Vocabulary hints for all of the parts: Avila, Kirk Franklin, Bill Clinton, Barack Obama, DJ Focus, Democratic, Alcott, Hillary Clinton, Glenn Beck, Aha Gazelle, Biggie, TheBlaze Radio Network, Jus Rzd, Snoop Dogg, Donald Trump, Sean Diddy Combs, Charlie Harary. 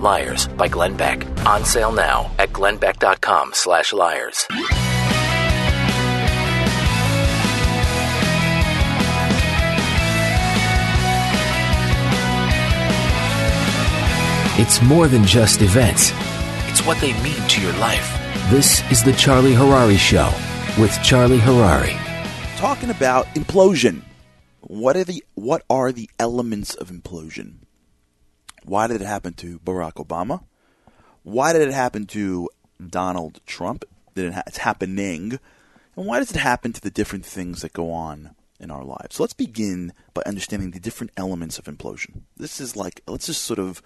Liars by Glenn Beck. On sale now at glennbeck.com/liars. It's more than just events. It's what they mean to your life. This is the Charlie Harary Show with Charlie Harary. Talking about implosion. What are the elements of implosion? Why did it happen to Barack Obama? Why did it happen to Donald Trump? It's happening. And why does it happen to the different things that go on in our lives? So let's begin by understanding the different elements of implosion. This is like, let's just sort of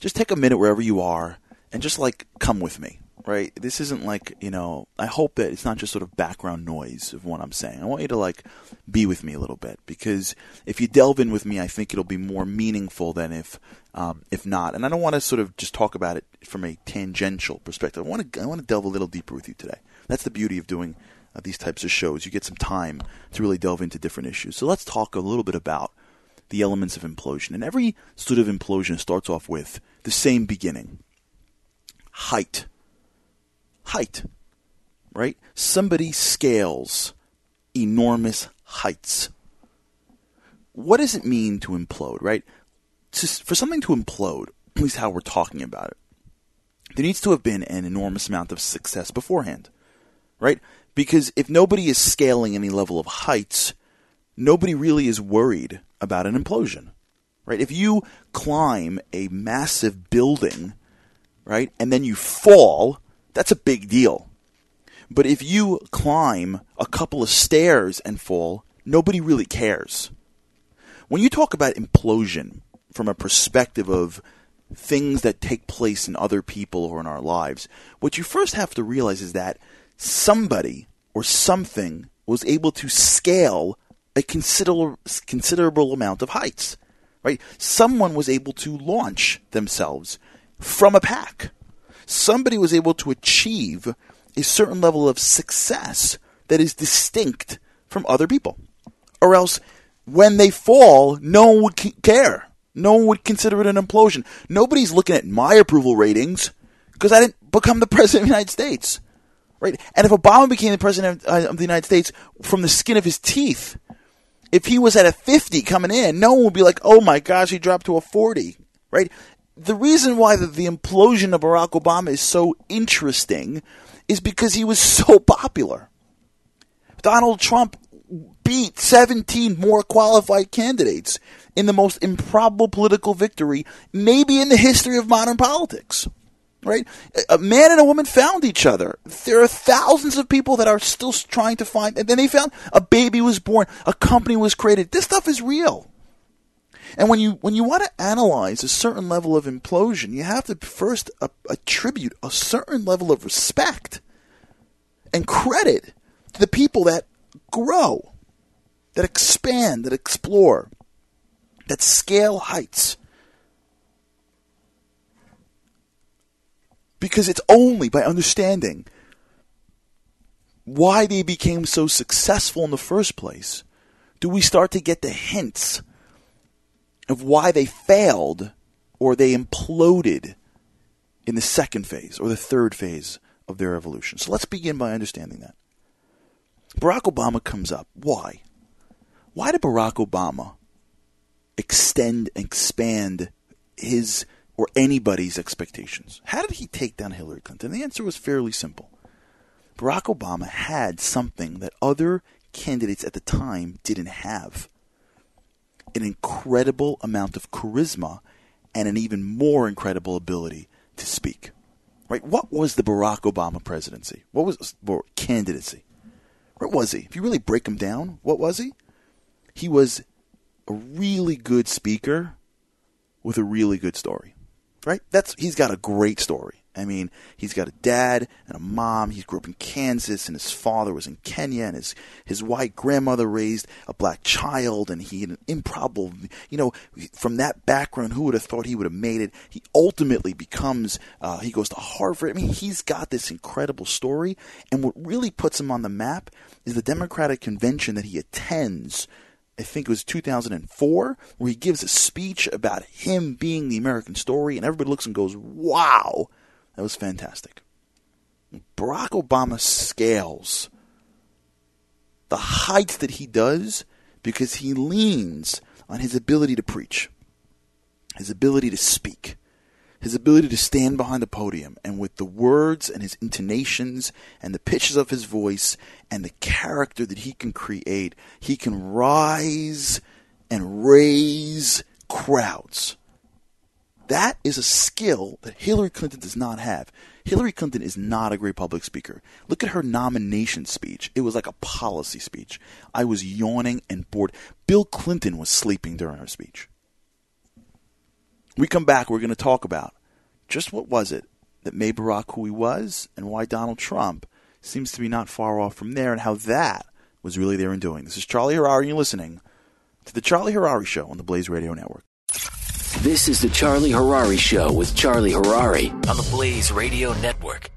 just take a minute wherever you are and just like come with me, right? This isn't like, I hope that it's not just sort of background noise of what I'm saying. I want you to like be with me a little bit, because if you delve in with me, I think it'll be more meaningful than if not. And I don't want to sort of just talk about it from a tangential perspective. I want to delve a little deeper with you today. That's the beauty of doing these types of shows. You get some time to really delve into different issues. So let's talk a little bit about the elements of implosion. And every sort of implosion starts off with the same beginning: height, right? Somebody scales enormous heights. What does it mean to implode, right? For something to implode, at least how we're talking about it, there needs to have been an enormous amount of success beforehand, right? Because if nobody is scaling any level of heights, nobody really is worried about an implosion, right? If you climb a massive building, right, and then you fall, that's a big deal. But if you climb a couple of stairs and fall, nobody really cares. When you talk about implosion from a perspective of things that take place in other people or in our lives, what you first have to realize is that somebody or something was able to scale a considerable amount of heights, right? Someone was able to launch themselves from a pack. Somebody was able to achieve a certain level of success that is distinct from other people. Or else, when they fall, no one would care. No one would consider it an implosion. Nobody's looking at my approval ratings because I didn't become the president of the United States, right? And if Obama became the president of the United States from the skin of his teeth, if he was at a 50 coming in, no one would be like, oh my gosh, he dropped to a 40, right? The reason why the implosion of Barack Obama is so interesting is because he was so popular. Donald Trump beat 17 more qualified candidates in the most improbable political victory maybe in the history of modern politics, right? A man and a woman found each other. There are thousands of people that are still trying to find, and then they found a baby was born, a company was created. This stuff is real. And when you want to analyze a certain level of implosion, you have to first attribute a certain level of respect and credit to the people that grow, that expand, that explore, that scale heights. Because it's only by understanding why they became so successful in the first place do we start to get the hints of why they failed or they imploded in the second phase or the third phase of their evolution. So let's begin by understanding that. Barack Obama comes up. Why? Why did Barack Obama extend and expand his or anybody's expectations? How did he take down Hillary Clinton? The answer was fairly simple. Barack Obama had something that other candidates at the time didn't have: an incredible amount of charisma and an even more incredible ability to speak, right? What was the Barack Obama presidency? What was candidacy? Where was he? If you really break him down, what was he? He was a really good speaker with a really good story. Right? He's got a great story. I mean, he's got a dad and a mom. He grew up in Kansas, and his father was in Kenya, and his white grandmother raised a black child, and he had an improbable, from that background, who would have thought he would have made it? He ultimately becomes, he goes to Harvard. I mean, he's got this incredible story, and what really puts him on the map is the Democratic convention that he attends. I think it was 2004, where he gives a speech about him being the American story, and everybody looks and goes, wow. That was fantastic. Barack Obama scales the heights that he does because he leans on his ability to preach, his ability to speak, his ability to stand behind a podium, and with the words and his intonations and the pitches of his voice and the character that he can create, he can rise and raise crowds. That is a skill that Hillary Clinton does not have. Hillary Clinton is not a great public speaker. Look at her nomination speech. It was like a policy speech. I was yawning and bored. Bill Clinton was sleeping during her speech. We come back, we're going to talk about just what was it that made Barack who he was and why Donald Trump seems to be not far off from there and how that was really their undoing. This is Charlie Harary, and you're listening to The Charlie Harary Show on the Blaze Radio Network. This is The Charlie Harary Show with Charlie Harary on the Blaze Radio Network.